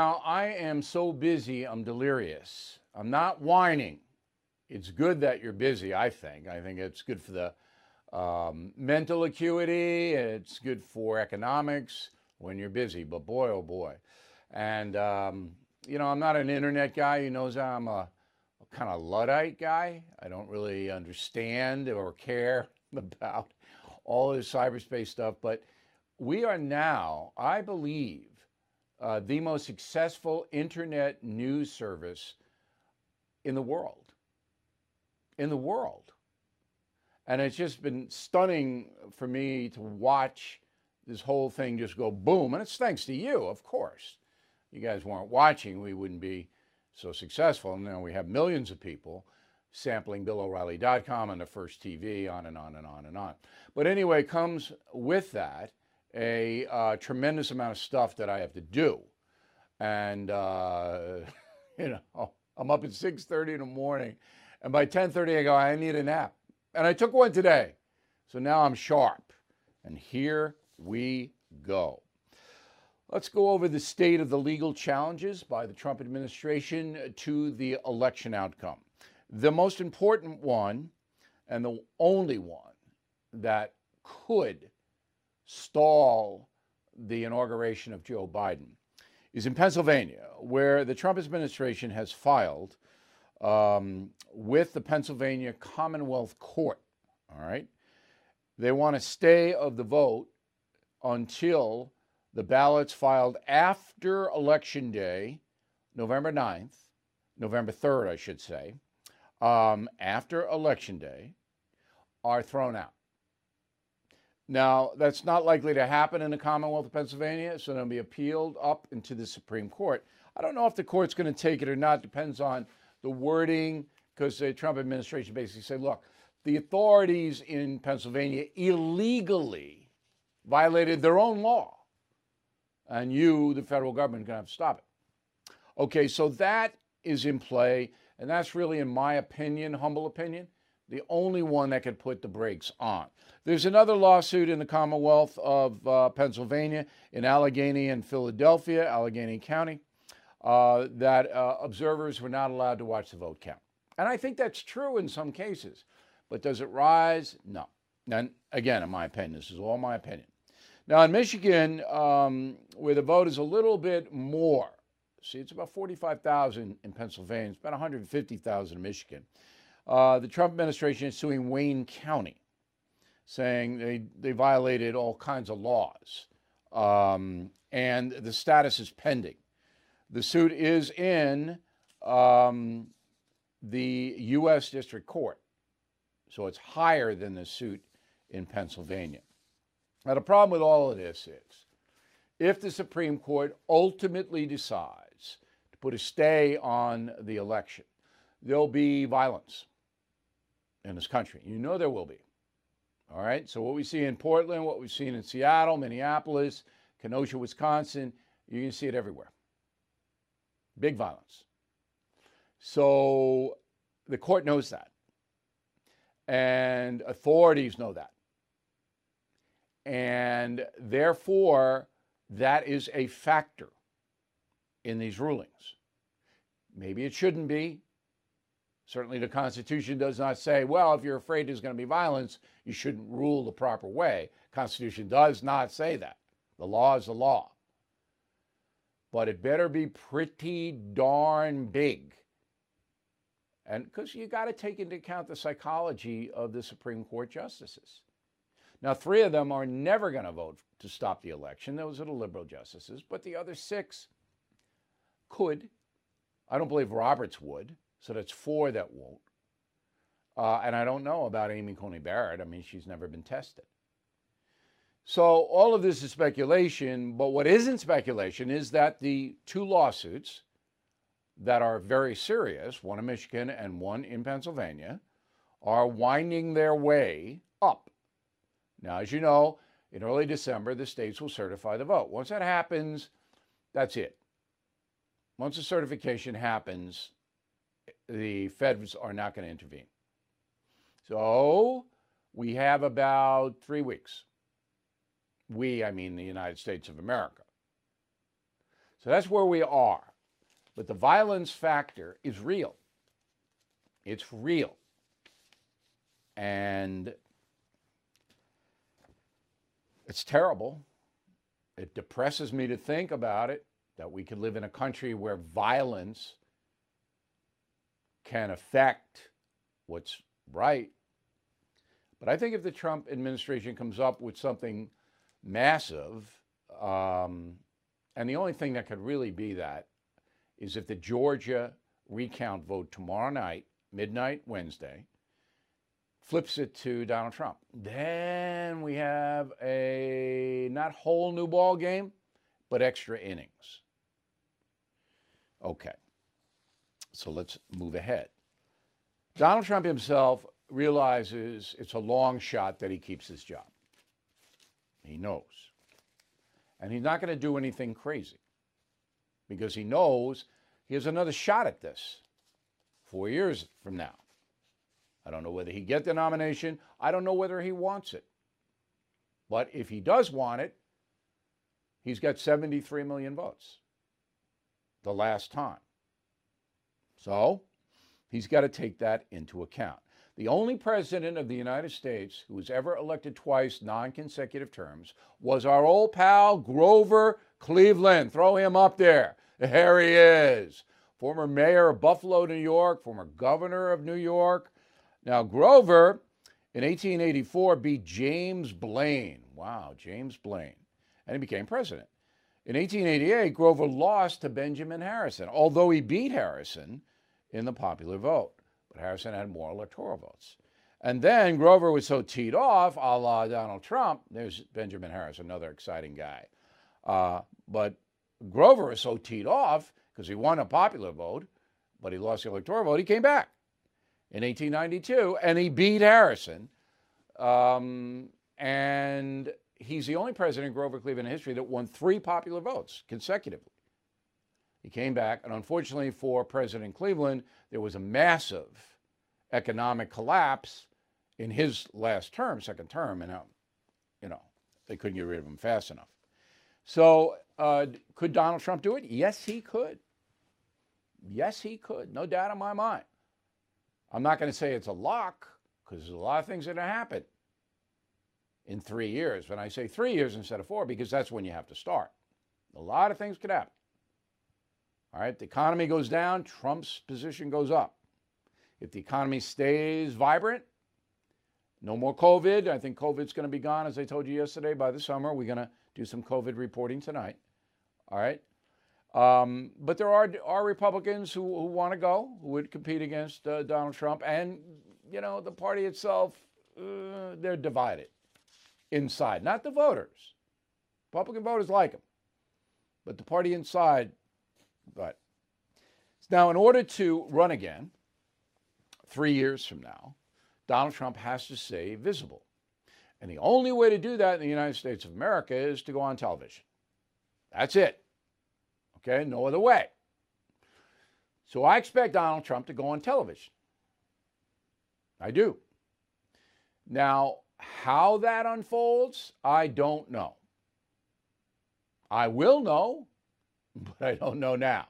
Now, I am so busy, I'm delirious. I'm not whining. It's good that you're busy, I think. I think it's good for the mental acuity. It's good for economics when you're busy. But boy, oh boy. And, you know, I'm not an internet guy. You know, I'm a kind of Luddite guy. I don't really understand or care about all this cyberspace stuff. But we are now, I believe, the most successful internet news service in the world. In the world. And it's just been stunning for me to watch this whole thing just go boom. And it's thanks to you, of course. You guys weren't watching, we wouldn't be so successful. And now we have millions of people sampling BillO'Reilly.com and the first TV, on and on and on and on. But anyway, comes with that a tremendous amount of stuff that I have to do. And, you know, I'm up at 6:30 in the morning. And by 10:30, I go, I need a nap. And I took one today. So now I'm sharp. And here we go. Let's go over the state of the legal challenges by the Trump administration to the election outcome. The most important one, and the only one that could stall the inauguration of Joe Biden, is in Pennsylvania, where the Trump administration has filed with the Pennsylvania Commonwealth Court. All right. They want a stay of the vote until the ballots filed after Election Day, November 9th, November 3rd, I should say, after Election Day, are thrown out. Now, that's not likely to happen in the Commonwealth of Pennsylvania, so it'll be appealed up into the Supreme Court. I don't know if the court's going to take it or not. Depends on the wording, because the Trump administration basically said, look, the authorities in Pennsylvania illegally violated their own law, and you, the federal government, are going to have to stop it. Okay, so that is in play, and that's really, in my opinion, humble opinion, the only one that could put the brakes on. There's another lawsuit in the Commonwealth of Pennsylvania in Allegheny and Philadelphia, Allegheny County, that observers were not allowed to watch the vote count. And I think that's true in some cases. But does it rise? No. And again, in my opinion, this is all my opinion. Now, in Michigan, where the vote is a little bit more, see, it's about 45,000 in Pennsylvania. It's about 150,000 in Michigan. The Trump administration is suing Wayne County, saying they violated all kinds of laws, and the status is pending. The suit is in the U.S. District Court, so it's higher than the suit in Pennsylvania. Now, the problem with all of this is, if the Supreme Court ultimately decides to put a stay on the election, there'll be violence in this country. You know there will be. All right? So what we see in Portland, what we've seen in Seattle, Minneapolis, Kenosha, Wisconsin, you can see it everywhere. Big violence. So the court knows that. And authorities know that. And therefore, that is a factor in these rulings. Maybe it shouldn't be. Certainly the Constitution does not say, well, if you're afraid there's going to be violence, you shouldn't rule the proper way. Constitution does not say that. The law is the law. But it better be pretty darn big. And because you got to take into account the psychology of the Supreme Court justices. Now, 3 of them are never going to vote to stop the election. Those are the liberal justices. But the other 6 could. I don't believe Roberts would. So that's 4 that won't. And I don't know about Amy Coney Barrett. I mean, she's never been tested. So all of this is speculation. But what isn't speculation is that the 2 lawsuits that are very serious, one in Michigan and one in Pennsylvania, are winding their way up. Now, as you know, in early December, the states will certify the vote. Once that happens, that's it. Once the certification happens, the feds are not going to intervene. So we have about 3 weeks. We, I mean the United States of America. So So that's where we are. But the violence factor is real. It's real. And it's terrible. It depresses me to think about it, that we could live in a country where violence can affect what's right. But I think if the Trump administration comes up with something massive, and the only thing that could really be that is if the Georgia recount vote tomorrow night, midnight Wednesday, flips it to Donald Trump. Then we have a not whole new ball game, but extra innings. Okay, so let's move ahead. Donald Trump himself realizes it's a long shot that he keeps his job. He knows. And he's not going to do anything crazy because he knows he has another shot at this 4 years from now. I don't know whether he gets the nomination. I don't know whether he wants it. But if he does want it, he's got 73 million votes the last time. So he's got to take that into account. The only president of the United States who was ever elected twice non-consecutive terms was our old pal Grover Cleveland. Throw him up there. There he is. Former mayor of Buffalo, New York, former governor of New York. Now, Grover, in 1884, beat James Blaine. Wow, James Blaine. And he became president. In 1888, Grover lost to Benjamin Harrison, although he beat Harrison in the popular vote. But Harrison had more electoral votes. And then Grover was so teed off, a la Donald Trump. There's Benjamin Harrison, another exciting guy. But Grover was so teed off because he won a popular vote, but he lost the electoral vote. He came back in 1892, and he beat Harrison. And he's the only president, Grover Cleveland, in history that won three popular votes consecutively. He came back, and unfortunately for President Cleveland, there was a massive economic collapse in his last term, second term, and they couldn't get rid of him fast enough. So could Donald Trump do it? Yes, he could. Yes, he could. No doubt in my mind. I'm not going to say it's a lock because there's a lot of things that happen in 3 years. When I say 3 years instead of 4, because that's when you have to start. A lot of things could happen. All right, the economy goes down, Trump's position goes up. If the economy stays vibrant, no more COVID. I think COVID's going to be gone, as I told you yesterday, by the summer. We're going to do some COVID reporting tonight. All right. But there are Republicans who want to go, who would compete against Donald Trump. And, the party itself, they're divided inside. Not the voters. Republican voters like him. But the party inside, but. Now, in order to run again, 3 years from now, Donald Trump has to stay visible. And the only way to do that in the United States of America is to go on television. That's it. Okay, no other way. So I expect Donald Trump to go on television. I do. Now, how that unfolds, I don't know. I will know, but I don't know now.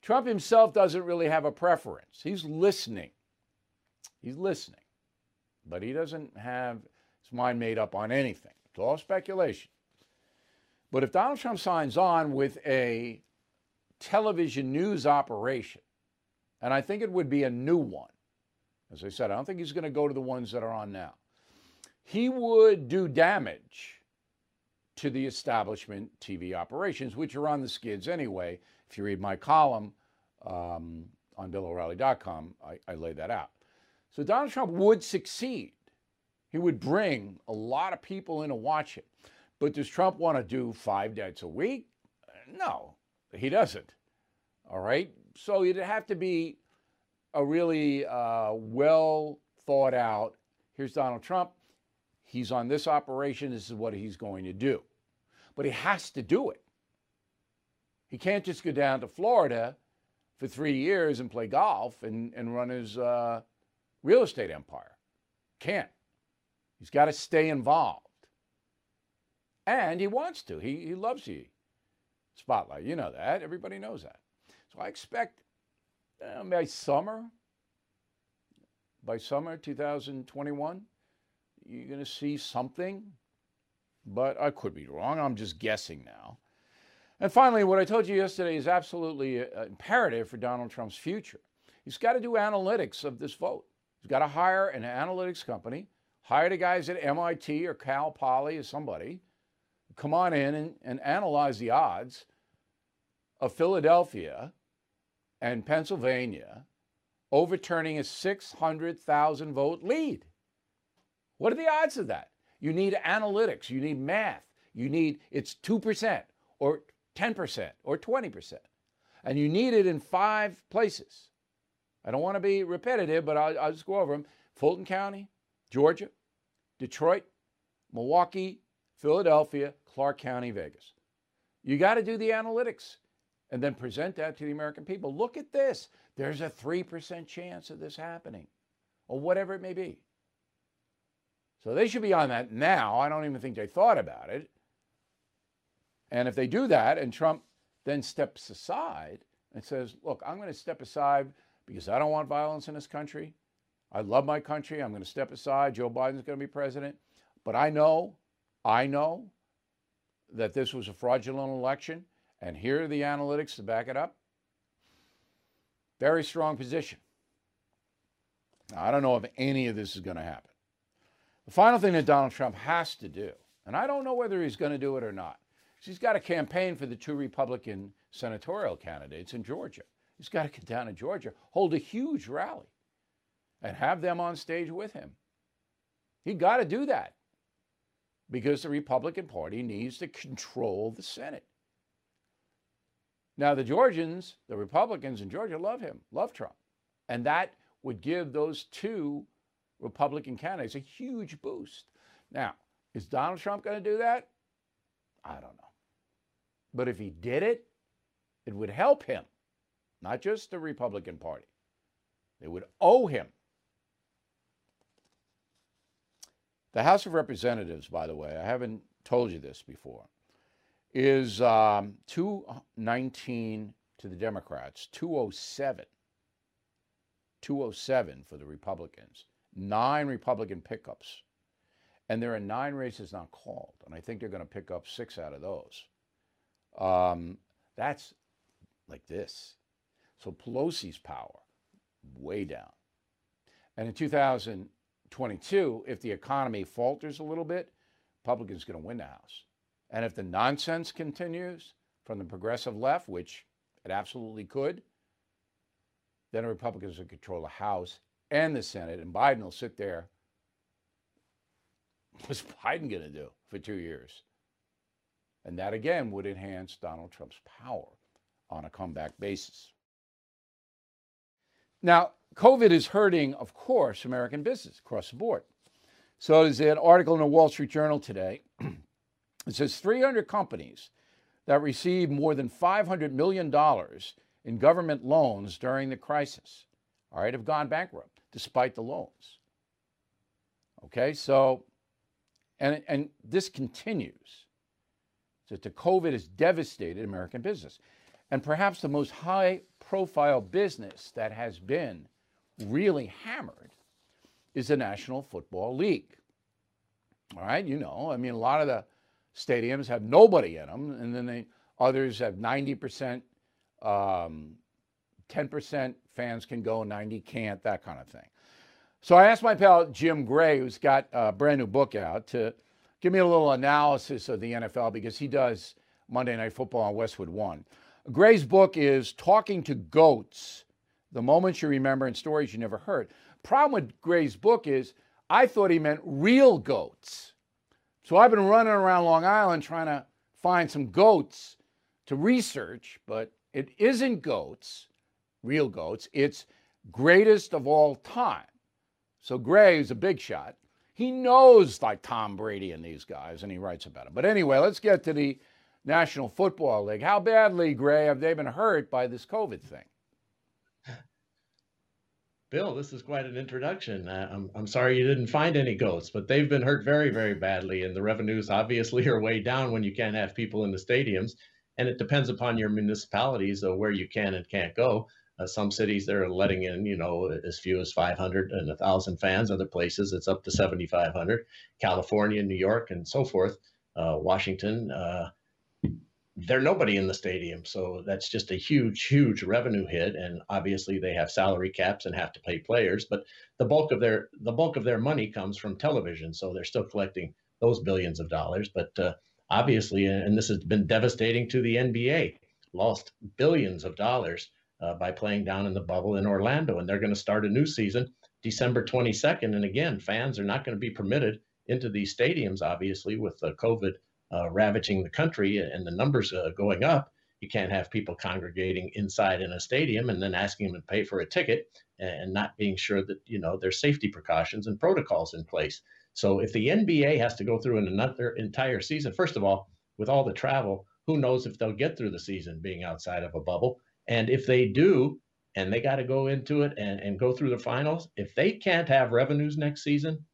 Trump himself doesn't really have a preference. He's listening. He's listening. But he doesn't have his mind made up on anything. It's all speculation. But if Donald Trump signs on with a television news operation, and I think it would be a new one, as I said, I don't think he's going to go to the ones that are on now, he would do damage to the establishment TV operations, which are on the skids anyway. If you read my column on BillO'Reilly.com, I lay that out. So Donald Trump would succeed. He would bring a lot of people in to watch it. But does Trump want to do 5 nights a week? No, he doesn't. All right? So it'd have to be a really well thought out, here's Donald Trump. He's on this operation. This is what he's going to do. But he has to do it. He can't just go down to Florida for 3 years and play golf and run his real estate empire. Can't. He's got to stay involved. And he wants to. He loves you. spotlight. You know that. Everybody knows that. So I expect by summer 2021, you're going to see something. But I could be wrong. I'm just guessing now. And finally, what I told you yesterday is absolutely imperative for Donald Trump's future. He's got to do analytics of this vote. He's got to hire an analytics company, hire the guys at MIT or Cal Poly or somebody, come on in and analyze the odds of Philadelphia and Pennsylvania overturning a 600,000 vote lead. What are the odds of that? You need analytics. You need math. You need, it's 2% or 10% or 20%. And you need it in 5 places. I don't want to be repetitive, but I'll just go over them. Fulton County, Georgia, Detroit, Milwaukee, Philadelphia, Clark County, Vegas. You got to do the analytics and then present that to the American people. Look at this. There's a 3% chance of this happening or whatever it may be. So they should be on that now. I don't even think they thought about it. And if they do that and Trump then steps aside and says, look, I'm going to step aside because I don't want violence in this country. I love my country. I'm going to step aside. Joe Biden's going to be president. But I know that this was a fraudulent election. And here are the analytics to back it up. Very strong position. Now, I don't know if any of this is going to happen. The final thing that Donald Trump has to do, and I don't know whether he's going to do it or not, is he's got to campaign for the 2 Republican senatorial candidates in Georgia. He's got to get down to Georgia, hold a huge rally, and have them on stage with him. He got to do that because the Republican Party needs to control the Senate. Now, the Georgians, the Republicans in Georgia love him, love Trump, and that would give those 2 Republican candidates a huge boost. Now, is Donald Trump going to do that? I don't know. But if he did it, it would help him, not just the Republican Party. They would owe him. The House of Representatives, by the way, I haven't told you this before, is 219 to the Democrats, 207 for the Republicans. 9 Republican pickups, and there are 9 races not called, and I think they're going to pick up 6 out of those. That's like this. So Pelosi's power, way down. And in 2022, if the economy falters a little bit, Republicans are going to win the House. And if the nonsense continues from the progressive left, which it absolutely could, then the Republicans will control the House and the Senate, and Biden will sit there. What's Biden going to do for 2 years? And that, again, would enhance Donald Trump's power on a comeback basis. Now, COVID is hurting, of course, American business across the board. So there's an article in the Wall Street Journal today. It says 300 companies that received more than $500 million in government loans during the crisis, all right, have gone bankrupt despite the loans. Okay, so, and this continues. So the COVID has devastated American business. And perhaps the most high-profile business that has been really hammered is the National Football League. All right, you know, I mean, a lot of the stadiums have nobody in them, and then others have 90%, 10% fans can go, 90 can't, that kind of thing. So I asked my pal Jim Gray, who's got a brand new book out, to give me a little analysis of the NFL because he does Monday Night Football on Westwood One. Gray's book is Talking to Goats, The Moments You Remember and Stories You Never Heard. Problem with Gray's book is I thought he meant real goats. So I've been running around Long Island trying to find some goats to research, but it isn't goats. Real goats. It's greatest of all time. So Gray is a big shot. He knows like Tom Brady and these guys, and he writes about it. But anyway, let's get to the National Football League. How badly, Gray, have they been hurt by this COVID thing? Bill, this is quite an introduction. I'm sorry you didn't find any goats, but they've been hurt very, very badly, and the revenues obviously are way down when you can't have people in the stadiums. And it depends upon your municipalities of where you can and can't go. Some cities, they're letting in, you know, as few as 500 and 1,000 fans. Other places, it's up to 7,500. California, New York, and so forth. Washington, they're nobody in the stadium. So that's just a huge, huge revenue hit. And obviously, they have salary caps and have to pay players. But the bulk of their money comes from television. So they're still collecting those billions of dollars. But obviously, and this has been devastating to the NBA, lost billions of dollars by playing down in the bubble in Orlando. And they're going to start a new season December 22nd. And again, fans are not going to be permitted into these stadiums, obviously, with COVID ravaging the country and the numbers going up. You can't have people congregating inside in a stadium and then asking them to pay for a ticket and not being sure that, you know, there's safety precautions and protocols in place. So if the NBA has to go through another entire season, first of all, with all the travel, who knows if they'll get through the season being outside of a bubble. And if they do, and they got to go into it and go through the finals, if they can't have revenues next season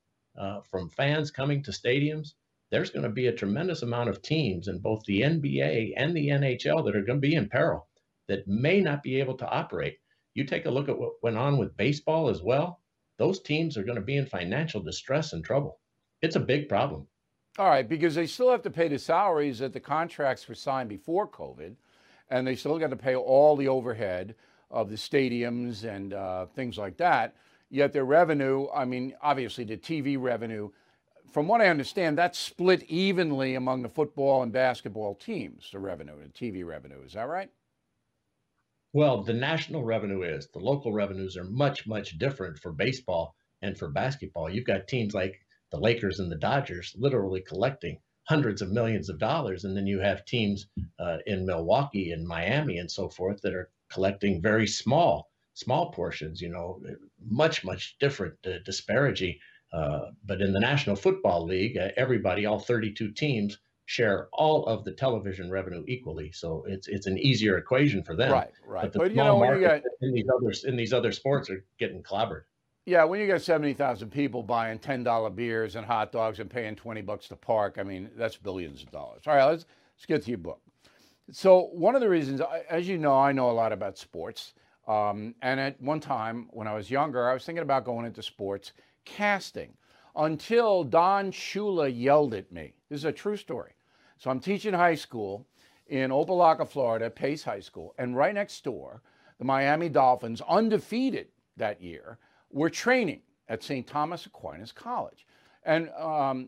from fans coming to stadiums, there's going to be a tremendous amount of teams in both the NBA and the NHL that are going to be in peril, that may not be able to operate. You take a look at what went on with baseball as well. Those teams are going to be in financial distress and trouble. It's a big problem. All right, because they still have to pay the salaries that the contracts were signed before COVID. And they still got to pay all the overhead of the stadiums and things like that. Yet their revenue, I mean, obviously the TV revenue, from what I understand, that's split evenly among the football and basketball teams, the revenue, the TV revenue. Is that right? Well, the national revenue is. The local revenues are much, much different for baseball and for basketball. You've got teams like the Lakers and the Dodgers literally collecting hundreds of millions of dollars. And then you have teams in Milwaukee and Miami and so forth that are collecting very small portions, you know, much, much different disparity. But in the National Football League, everybody, all 32 teams, share all of the television revenue equally. So it's an easier equation for them. Right, right. But the but, small you know, markets in these other sports are getting clobbered. Yeah, when you got 70,000 people buying $10 beers and hot dogs and paying $20 to park, I mean, that's billions of dollars. All right, let's get to your book. So one of the reasons, as you know, I know a lot about sports. And at one time when I was younger, I was thinking about going into sports casting until Don Shula yelled at me. This is a true story. So I'm teaching high school in Opa-locka, Florida, Pace High School. And right next door, the Miami Dolphins, undefeated that year, we're training at St. Thomas Aquinas College. And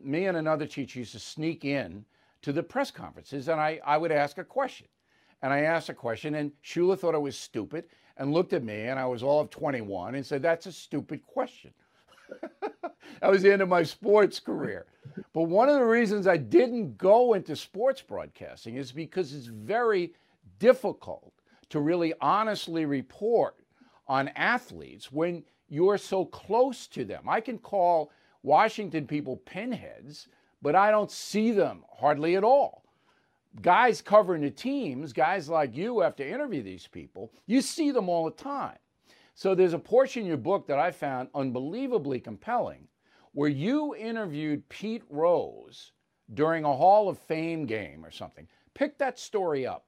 me and another teacher used to sneak in to the press conferences, and I would ask a question. And I asked a question, and Shula thought I was stupid and looked at me, and I was all of 21, and said, "That's a stupid question." That was the end of my sports career. But one of the reasons I didn't go into sports broadcasting is because it's very difficult to really honestly report on athletes when you're so close to them. I can call Washington people pinheads, but I don't see them hardly at all. Guys covering the teams, guys like you have to interview these people. You see them all the time. So there's a portion in your book that I found unbelievably compelling where you interviewed Pete Rose during a Hall of Fame game or something. Pick that story up.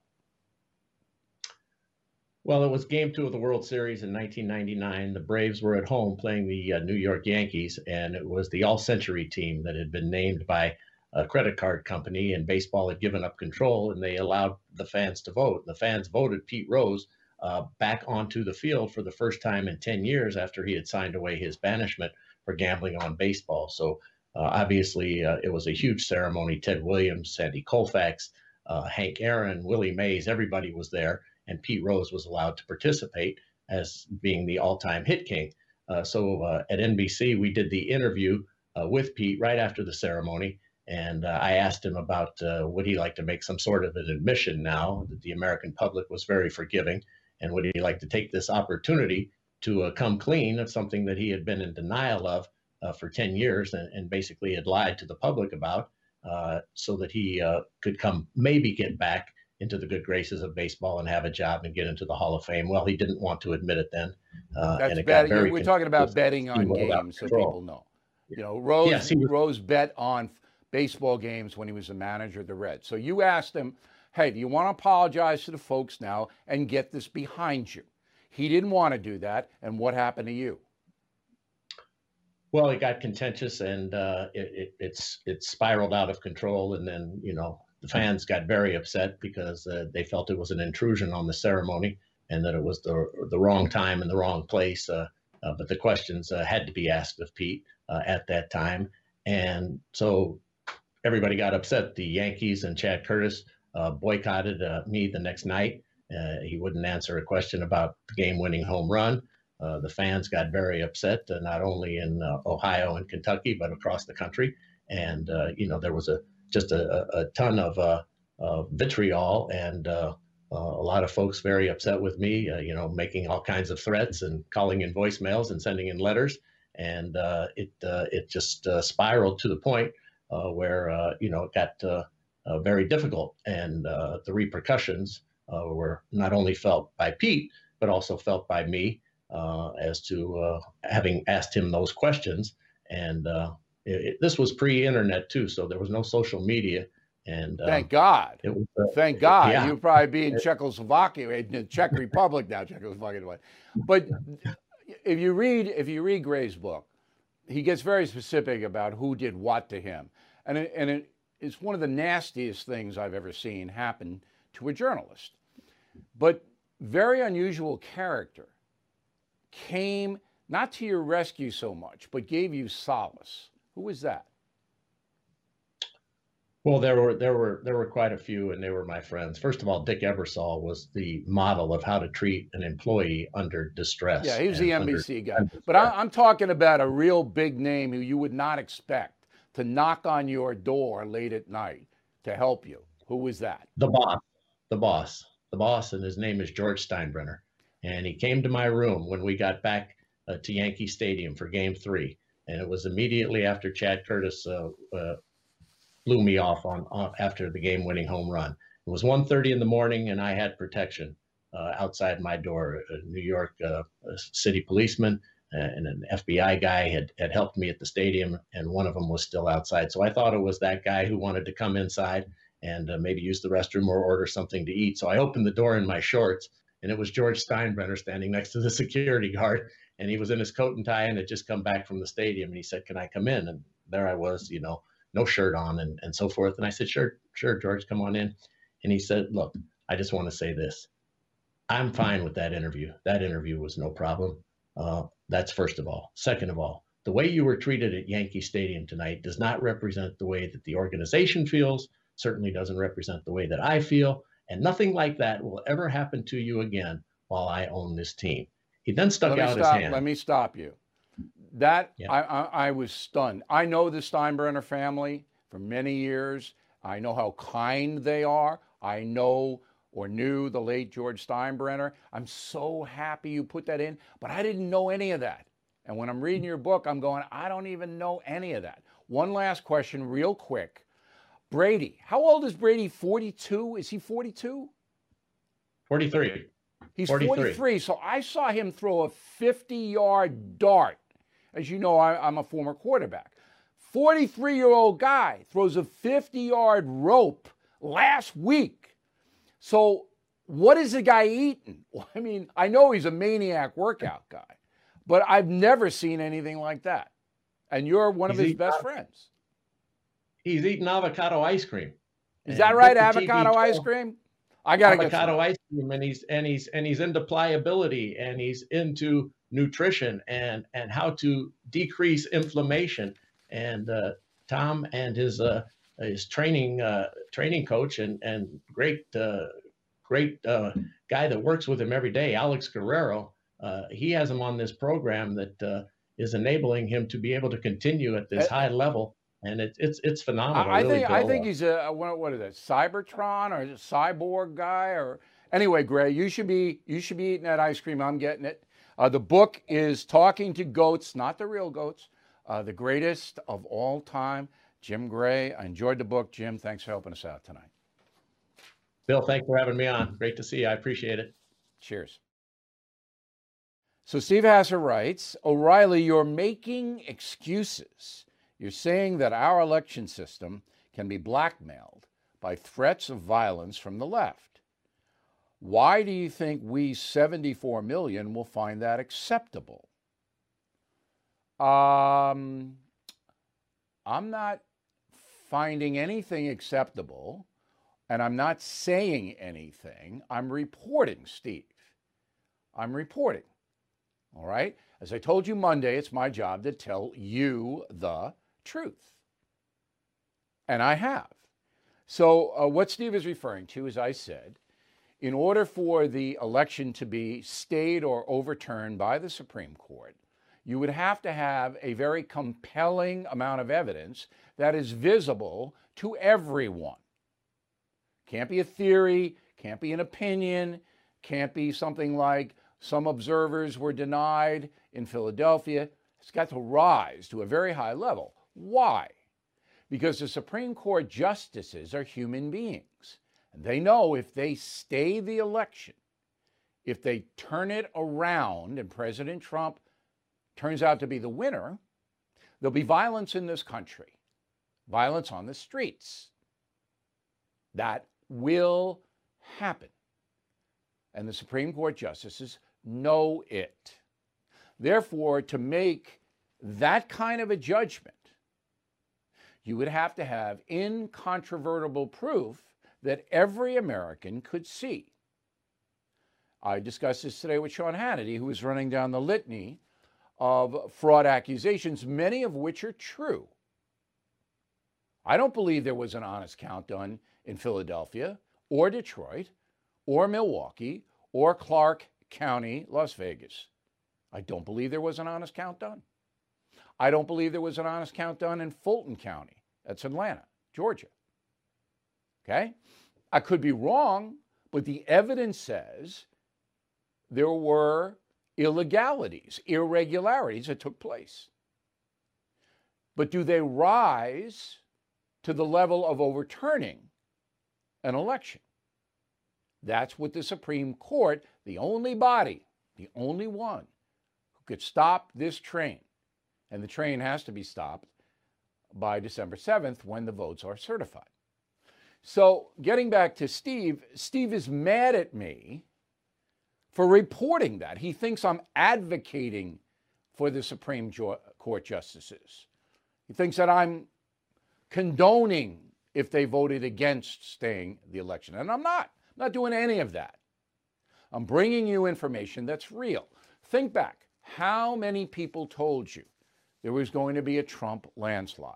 Well, it was Game 2 of the World Series in 1999. The Braves were at home playing the New York Yankees, and it was the all-century team that had been named by a credit card company, and baseball had given up control, and they allowed the fans to vote. The fans voted Pete Rose back onto the field for the first time in 10 years after he had signed away his banishment for gambling on baseball. So obviously it was a huge ceremony. Ted Williams, Sandy Koufax, Hank Aaron, Willie Mays, everybody was there. And Pete Rose was allowed to participate as being the all-time hit king. So at NBC, we did the interview with Pete right after the ceremony. And I asked him about would he like to make some sort of an admission now that the American public was very forgiving, and would he like to take this opportunity to come clean of something that he had been in denial of for 10 years and basically had lied to the public about so that he could come maybe get back into the good graces of baseball and have a job and get into the Hall of Fame. Well, he didn't want to admit it then. And it got very we're talking about betting on games so people know. You know, Rose bet on baseball games when he was the manager of the Reds. So you asked him hey, do you want to apologize to the folks now and get this behind you? He didn't want to do that. And what happened to you? Well, it got contentious and it spiraled out of control. And then, you know, the fans got very upset because they felt it was an intrusion on the ceremony and that it was the wrong time and the wrong place. But the questions had to be asked of Pete at that time. And so everybody got upset. The Yankees and Chad Curtis boycotted me the next night. He wouldn't answer a question about the game-winning home run. The fans got very upset, not only in Ohio and Kentucky, but across the country. And, you know, there was just a ton of vitriol and a lot of folks very upset with me, you know, making all kinds of threats and calling in voicemails and sending in letters. And it just spiraled to the point where, you know, it got very difficult. And the repercussions were not only felt by Pete, but also felt by me as to having asked him those questions. And this was pre-internet too, so there was no social media. And thank God. It was, thank God. Yeah. You'd probably be in Czechoslovakia, in the Czech Republic now, Czechoslovakia. But if you read Gray's book, he gets very specific about who did what to him. And it's one of the nastiest things I've ever seen happen to a journalist. But very unusual character came not to your rescue so much, but gave you solace. Who was that? Well, there were quite a few, and they were my friends. First of all, Dick Ebersol was the model of how to treat an employee under distress. Yeah, he was the NBC guy. But I'm talking about a real big name who you would not expect to knock on your door late at night to help you. Who was that? The boss, and his name is George Steinbrenner. And he came to my room when we got back to Yankee Stadium for Game 3. And it was immediately after Chad Curtis blew me off on after the game-winning home run. It was 1:30 in the morning, and I had protection outside my door. A New York city policeman and an FBI guy had helped me at the stadium, and one of them was still outside. So I thought it was that guy who wanted to come inside and maybe use the restroom or order something to eat. So I opened the door in my shorts, and it was George Steinbrenner standing next to the security guard, and he was in his coat and tie and had just come back from the stadium. And he said, "Can I come in?" And there I was, you know, no shirt on and so forth. And I said, sure, George, come on in. And he said, "Look, I just want to say this. I'm fine with that interview. That interview was no problem. That's first of all. Second of all, the way you were treated at Yankee Stadium tonight does not represent the way that the organization feels, certainly doesn't represent the way that I feel, and nothing like that will ever happen to you again while I own this team." He then stuck out his hand. Let me stop you. That, yeah. I was stunned. I know the Steinbrenner family for many years. I know how kind they are. I know or knew the late George Steinbrenner. I'm so happy you put that in, but I didn't know any of that. And when I'm reading your book, I'm going, I don't even know any of that. One last question real quick. Brady, how old is Brady? 42? Is he 42? 43. He's 43, so I saw him throw a 50-yard dart. As you know, I'm a former quarterback. 43-year-old guy throws a 50-yard rope last week. So what is the guy eating? Well, I mean, I know he's a maniac workout guy, but I've never seen anything like that. And you're one of his best friends. He's eating avocado ice cream. Is that right, avocado ice cream? I got avocado ice cream, and he's into pliability, and he's into nutrition and how to decrease inflammation. And Tom and his training coach and great guy that works with him every day, Alex Guerrero, he has him on this program that is enabling him to be able to continue at this high level. And it's phenomenal. I think he's a what is that, Cybertron or cyborg guy? Or anyway, Gray, you should be eating that ice cream. I'm getting it. The book is Talking to Goats, not the real goats, the greatest of all time, Jim Gray. I enjoyed the book, Jim. Thanks for helping us out tonight. Bill, thanks for having me on. Great to see you. I appreciate it. Cheers. So Steve Hasser writes, "O'Reilly, you're making excuses. You're saying that our election system can be blackmailed by threats of violence from the left. Why do you think we 74 million will find that acceptable? I'm not finding anything acceptable, and I'm not saying anything. I'm reporting, Steve. I'm reporting. All right? As I told you Monday, it's my job to tell you the truth. And I have. So what Steve is referring to, as I said, in order for the election to be stayed or overturned by the Supreme Court, you would have to have a very compelling amount of evidence that is visible to everyone. Can't be a theory, can't be an opinion, can't be something like some observers were denied in Philadelphia. It's got to rise to a very high level. Why? Because the Supreme Court justices are human beings. And they know if they stay the election, if they turn it around and President Trump turns out to be the winner, there'll be violence in this country, violence on the streets. That will happen. And the Supreme Court justices know it. Therefore, to make that kind of a judgment, you would have to have incontrovertible proof that every American could see. I discussed this today with Sean Hannity, who is running down the litany of fraud accusations, many of which are true. I don't believe there was an honest count done in Philadelphia or Detroit or Milwaukee or Clark County, Las Vegas. I don't believe there was an honest count done. I don't believe there was an honest count done in Fulton County. That's Atlanta, Georgia. Okay? I could be wrong, but the evidence says there were illegalities, irregularities that took place. But do they rise to the level of overturning an election? That's what the Supreme Court, the only body, the only one who could stop this train. And the train has to be stopped by December 7th when the votes are certified. So getting back to Steve, Steve is mad at me for reporting that. He thinks I'm advocating for the Supreme Court justices. He thinks that I'm condoning if they voted against staying the election. And I'm not. I'm not doing any of that. I'm bringing you information that's real. Think back. How many people told you there was going to be a Trump landslide?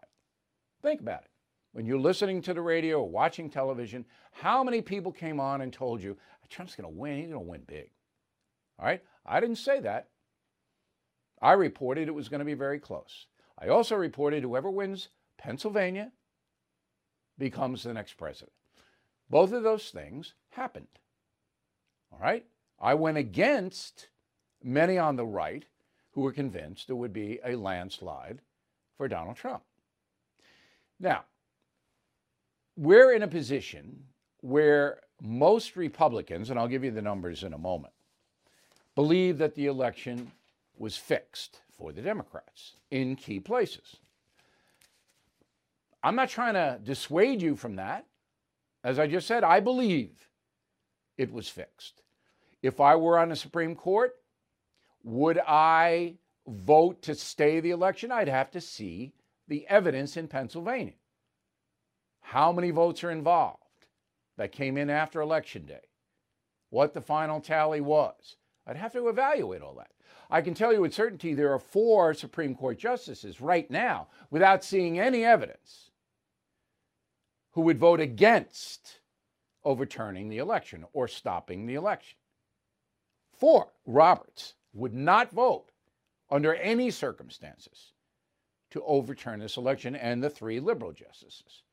Think about it. When you're listening to the radio or watching television, how many people came on and told you, Trump's going to win, he's going to win big? All right? I didn't say that. I reported it was going to be very close. I also reported whoever wins Pennsylvania becomes the next president. Both of those things happened. All right? I went against many on the right who were convinced there would be a landslide for Donald Trump. Now, we're in a position where most Republicans, and I'll give you the numbers in a moment, believe that the election was fixed for the Democrats in key places. I'm not trying to dissuade you from that. As I just said, I believe it was fixed. If I were on the Supreme Court, would I vote to stay the election? I'd have to see the evidence in Pennsylvania. How many votes are involved that came in after Election Day? What the final tally was? I'd have to evaluate all that. I can tell you with certainty there are 4 Supreme Court justices right now, without seeing any evidence, who would vote against overturning the election or stopping the election. 4, Roberts would not vote under any circumstances to overturn this election, and the 3 liberal justices.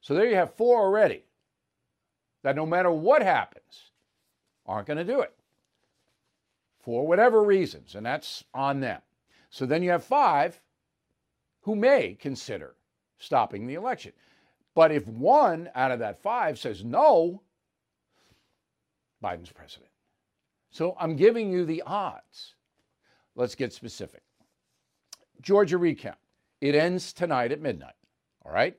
So there you have 4 already that no matter what happens, aren't going to do it for whatever reasons, and that's on them. So then you have 5 who may consider stopping the election. But if 1 out of that 5 says no, Biden's president. So I'm giving you the odds. Let's get specific. Georgia recount. It ends tonight at midnight. All right?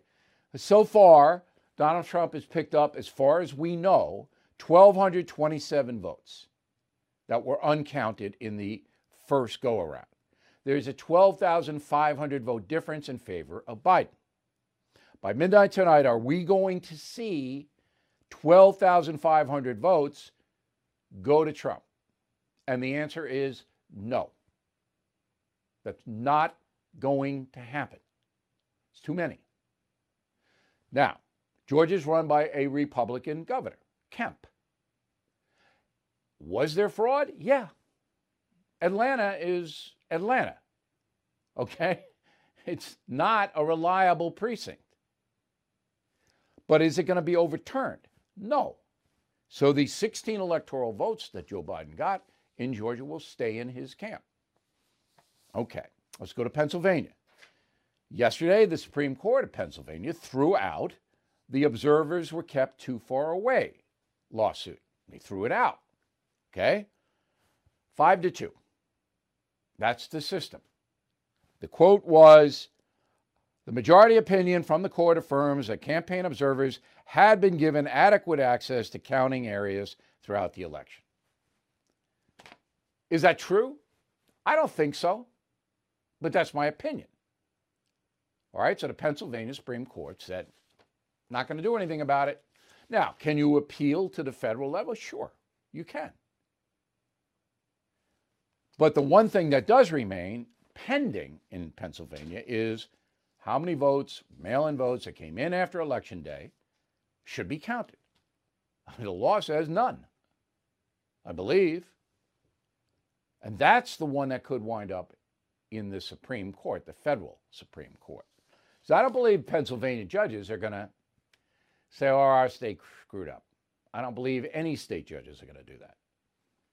So far, Donald Trump has picked up, as far as we know, 1,227 votes that were uncounted in the first go-around. There's a 12,500 vote difference in favor of Biden. By midnight tonight, are we going to see 12,500 votes go to Trump? And the answer is no. That's not going to happen. It's too many. Now, Georgia's run by a Republican governor, Kemp. Was there fraud? Yeah. Atlanta is Atlanta, okay? It's not a reliable precinct. But is it going to be overturned? No. So the 16 electoral votes that Joe Biden got in Georgia will stay in his camp. Okay, let's go to Pennsylvania. Yesterday, the Supreme Court of Pennsylvania threw out the observers were kept too far away lawsuit. They threw it out, okay? 5-2. That's the system. The quote was, the majority opinion from the court affirms that campaign observers had been given adequate access to counting areas throughout the election. Is that true? I don't think so, but that's my opinion. All right, so the Pennsylvania Supreme Court said, not going to do anything about it. Now, can you appeal to the federal level? Sure, you can. But the one thing that does remain pending in Pennsylvania is how many votes, mail-in votes that came in after Election Day should be counted. The law says none, I believe. And that's the one that could wind up in the Supreme Court, the federal Supreme Court. So I don't believe Pennsylvania judges are going to say, oh, our state screwed up. I don't believe any state judges are going to do that.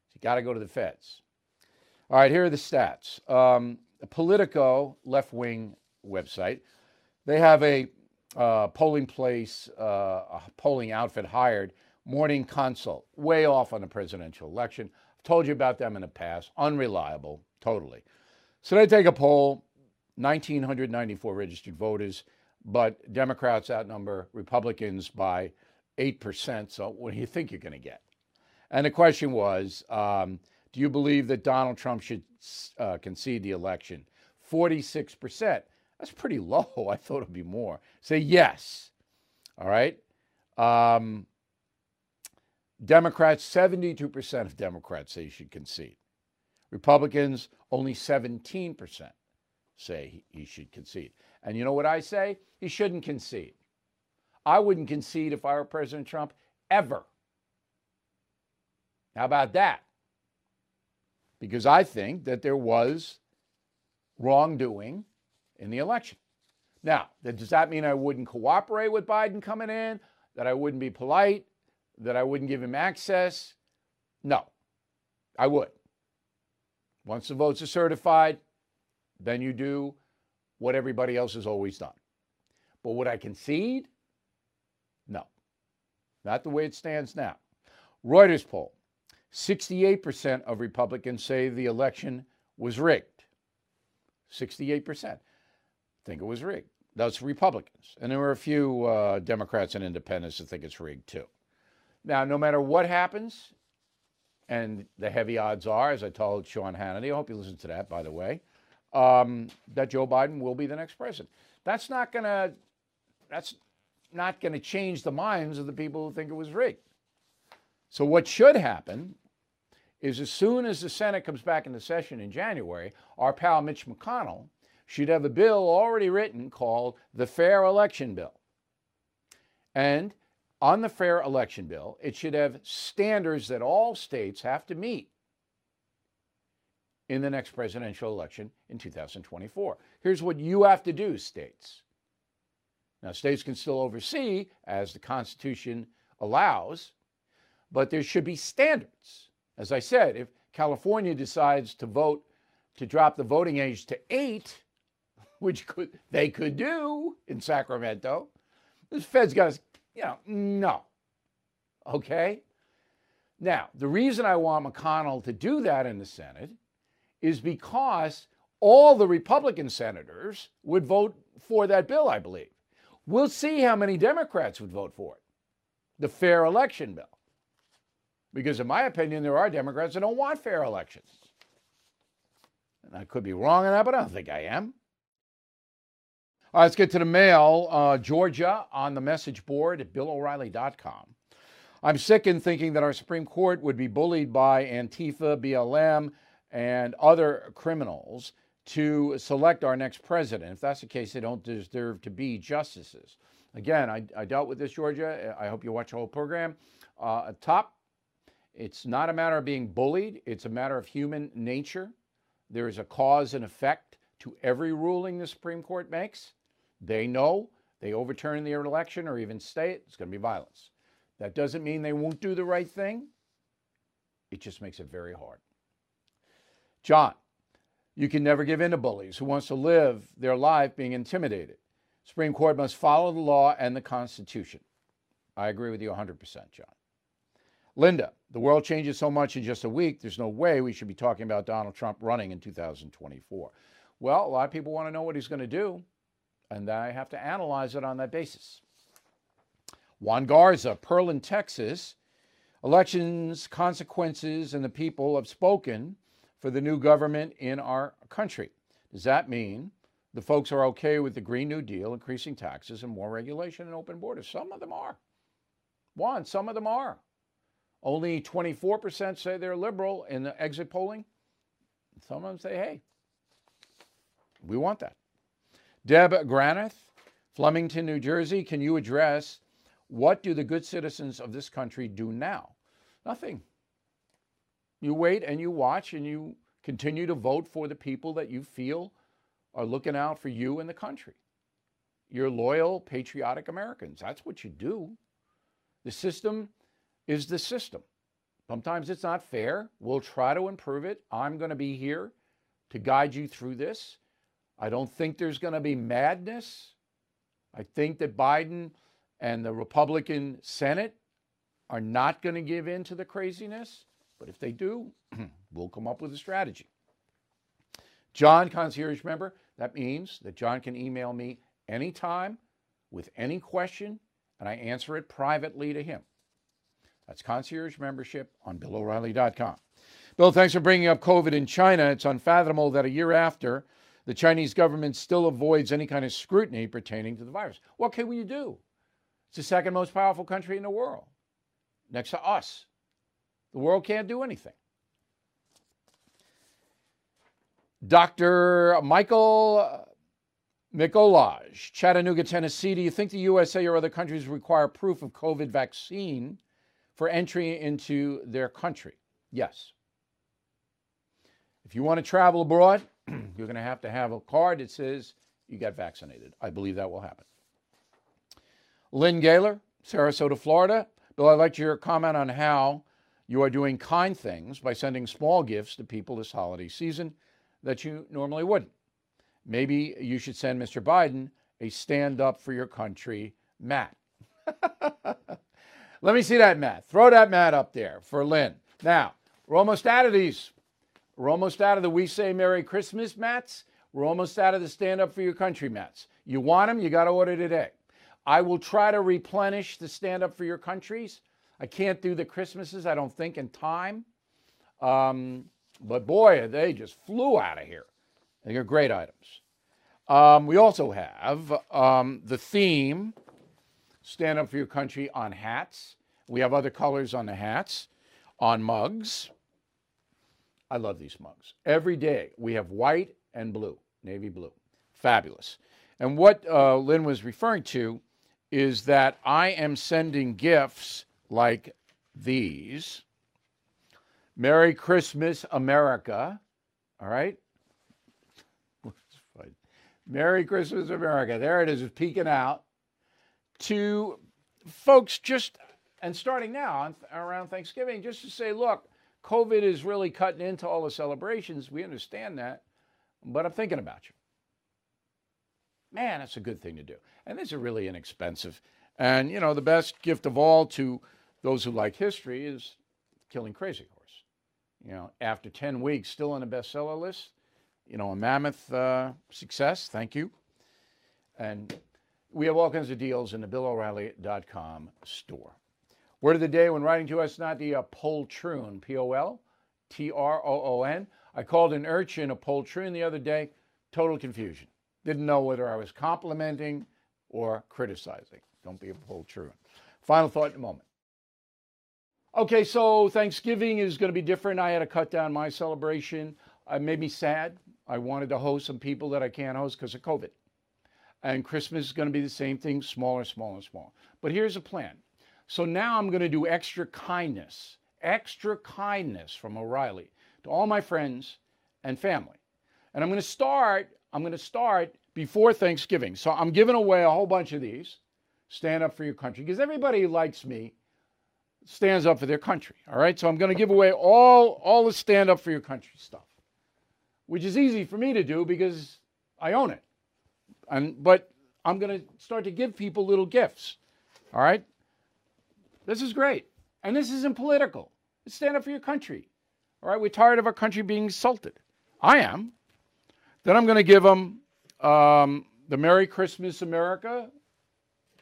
So you got to go to the feds. All right, here are the stats. Politico, left-wing website. They have a polling outfit hired, Morning Consult, way off on the presidential election. I've told you about them in the past, unreliable, totally. So they take a poll, 1,994 registered voters, but Democrats outnumber Republicans by 8%, so what do you think you're going to get? And the question was, do you believe that Donald Trump should concede the election? 46%. That's pretty low. I thought it would be more. Say yes. All right. Democrats, 72% of Democrats say you should concede. Republicans, only 17% say he should concede. And you know what I say? He shouldn't concede. I wouldn't concede if I were President Trump ever. How about that? Because I think that there was wrongdoing in the election. Now, does that mean I wouldn't cooperate with Biden coming in? That I wouldn't be polite? That I wouldn't give him access? No, I would. Once the votes are certified, then you do what everybody else has always done. But would I concede? No, not the way it stands now. Reuters poll, 68% of Republicans say the election was rigged. 68% think it was rigged. That's Republicans. And there were a few Democrats and independents that think it's rigged too. Now, no matter what happens, and the heavy odds are, as I told Sean Hannity, I hope you listen to that, by the way, that Joe Biden will be the next president. That's not gonna change the minds of the people who think it was rigged. So what should happen is as soon as the Senate comes back into session in January, our pal Mitch McConnell should have a bill already written called the Fair Election Bill. And on the Fair Election Bill, it should have standards that all states have to meet in the next presidential election in 2024. Here's what you have to do, states. Now, states can still oversee, as the Constitution allows, but there should be standards. As I said, if California decides to vote to drop the voting age to 8, which they could do in Sacramento, the feds got to, no. Okay? Now, the reason I want McConnell to do that in the Senate is because all the Republican senators would vote for that bill, I believe. We'll see how many Democrats would vote for it, the fair election bill. Because in my opinion, there are Democrats that don't want fair elections. And I could be wrong on that, but I don't think I am. All right, let's get to the mail. Georgia on the message board at BillO'Reilly.com. I'm sickened thinking that our Supreme Court would be bullied by Antifa, BLM, and other criminals to select our next president. If that's the case, they don't deserve to be justices. Again, I dealt with this, Georgia. I hope you watch the whole program. It's not a matter of being bullied. It's a matter of human nature. There is a cause and effect to every ruling the Supreme Court makes. They know they overturn the election or even stay it, it's going to be violence. That doesn't mean they won't do the right thing. It just makes it very hard. John, you can never give in to bullies who wants to live their life being intimidated. Supreme Court must follow the law and the Constitution. I agree with you 100%, John. Linda, the world changes so much in just a week, there's no way we should be talking about Donald Trump running in 2024. Well, a lot of people want to know what he's going to do, and I have to analyze it on that basis. Juan Garza, Pearland, Texas. Elections, consequences, and the people have spoken for the new government in our country. Does that mean the folks are okay with the Green New Deal, increasing taxes and more regulation and open borders? Some of them are. Juan, some of them are. Only 24% say they're liberal in the exit polling. Some of them say, hey, we want that. Deb Granath, Flemington, New Jersey. Can you address what do the good citizens of this country do now? Nothing. You wait and you watch and you continue to vote for the people that you feel are looking out for you and the country. You're loyal, patriotic Americans. That's what you do. The system is the system. Sometimes it's not fair. We'll try to improve it. I'm going to be here to guide you through this. I don't think there's going to be madness. I think that Biden and the Republican Senate are not going to give in to the craziness. But if they do, we'll come up with a strategy. John, concierge member, that means that John can email me anytime with any question, and I answer it privately to him. That's concierge membership on BillO'Reilly.com. Bill, thanks for bringing up COVID in China. It's unfathomable that a year after, the Chinese government still avoids any kind of scrutiny pertaining to the virus. What can we do? It's the second most powerful country in the world, next to us. The world can't do anything. Dr. Michael Mikolaj, Chattanooga, Tennessee. Do you think the USA or other countries require proof of COVID vaccine for entry into their country? Yes. If you want to travel abroad, you're going to have a card that says you got vaccinated. I believe that will happen. Lynn Gaylor, Sarasota, Florida. Bill, I'd like your comment on how you are doing kind things by sending small gifts to people this holiday season that you normally wouldn't. Maybe you should send Mr. Biden a stand up for your country mat. Let me see that mat. Throw that mat up there for Lynn. Now, we're almost out of these. We're almost out of the We Say Merry Christmas mats. We're almost out of the Stand Up For Your Country mats. You want them, you got to order today. I will try to replenish the Stand Up For Your Countries. I can't do the Christmases, I don't think, in time. But boy, they just flew out of here. They're great items. We also have the theme, Stand Up For Your Country, on hats. We have other colors on the hats, on mugs. I love these mugs. Every day we have white and blue, navy blue. Fabulous. And what Lynn was referring to is that I am sending gifts like these. Merry Christmas, America. All right? Merry Christmas, America. There it is peeking out to folks just, and starting now around Thanksgiving, just to say, look, COVID is really cutting into all the celebrations. We understand that, but I'm thinking about you. Man, that's a good thing to do. And this is really inexpensive. And, you know, the best gift of all to those who like history is Killing Crazy Horse. You know, after 10 weeks, still on the bestseller list, you know, a mammoth success. Thank you. And We have all kinds of deals in the BillO'Reilly.com store. Word of the day when writing to us, not the poltroon, P-O-L-T-R-O-O-N. I called an urchin a poltroon the other day. Total confusion. Didn't know whether I was complimenting or criticizing. Don't be a poltroon. Final thought in a moment. Okay, so Thanksgiving is going to be different. I had to cut down my celebration. It made me sad. I wanted to host some people that I can't host because of COVID. And Christmas is going to be the same thing, smaller, smaller, smaller. But here's a plan. So now I'm going to do extra kindness from O'Reilly to all my friends and family. And I'm going to start before Thanksgiving. So I'm giving away a whole bunch of these. Stand up for your country, because everybody who likes me stands up for their country. All right. So I'm going to give away all the stand up for your country stuff, which is easy for me to do because I own it. But I'm going to start to give people little gifts. All right. This is great. And this isn't political. It's stand up for your country. All right. We're tired of our country being insulted. I am. Then I'm going to give them the Merry Christmas America.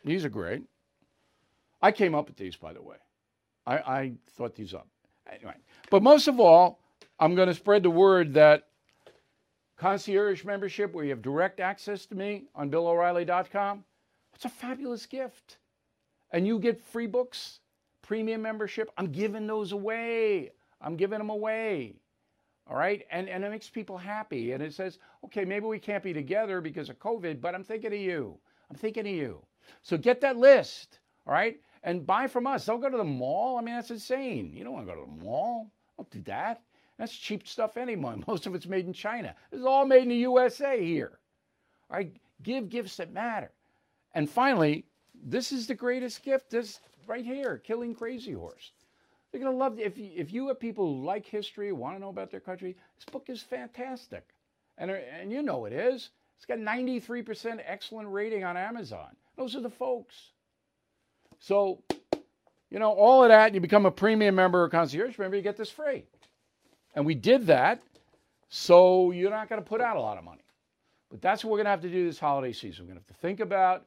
These are great. I came up with these, by the way. I thought these up. Anyway, but most of all, I'm going to spread the word that concierge membership, where you have direct access to me on BillO'Reilly.com, it's a fabulous gift. And you get free books, premium membership. I'm giving those away. I'm giving them away. All right? And it makes people happy. And it says, okay, maybe we can't be together because of COVID, but I'm thinking of you. I'm thinking of you. So get that list, all right? And buy from us. Don't go to the mall. I mean, that's insane. You don't want to go to the mall. Don't do that. That's cheap stuff anymore. Most of it's made in China. It's all made in the USA here. All right, give gifts that matter. And finally, this is the greatest gift. This right here, Killing Crazy Horse. They're going to love it. If you have people who like history, want to know about their country, this book is fantastic. And you know it is. It's got 93% excellent rating on Amazon. Those are the folks. So, you know, all of that, you become a premium member or concierge member, you get this free. And we did that, so you're not going to put out a lot of money. But that's what we're going to have to do this holiday season. We're going to have to think about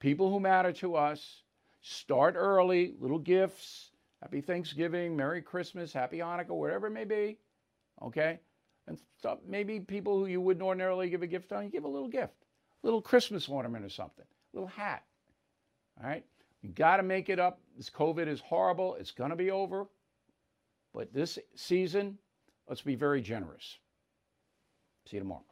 people who matter to us, start early, little gifts, happy Thanksgiving, Merry Christmas, Happy Hanukkah, whatever it may be, okay? And stuff, maybe people who you wouldn't ordinarily give a gift on, you give a little gift, a little Christmas ornament or something, a little hat, all right? You got to make it up. This COVID is horrible. It's going to be over. But this season, let's be very generous. See you tomorrow.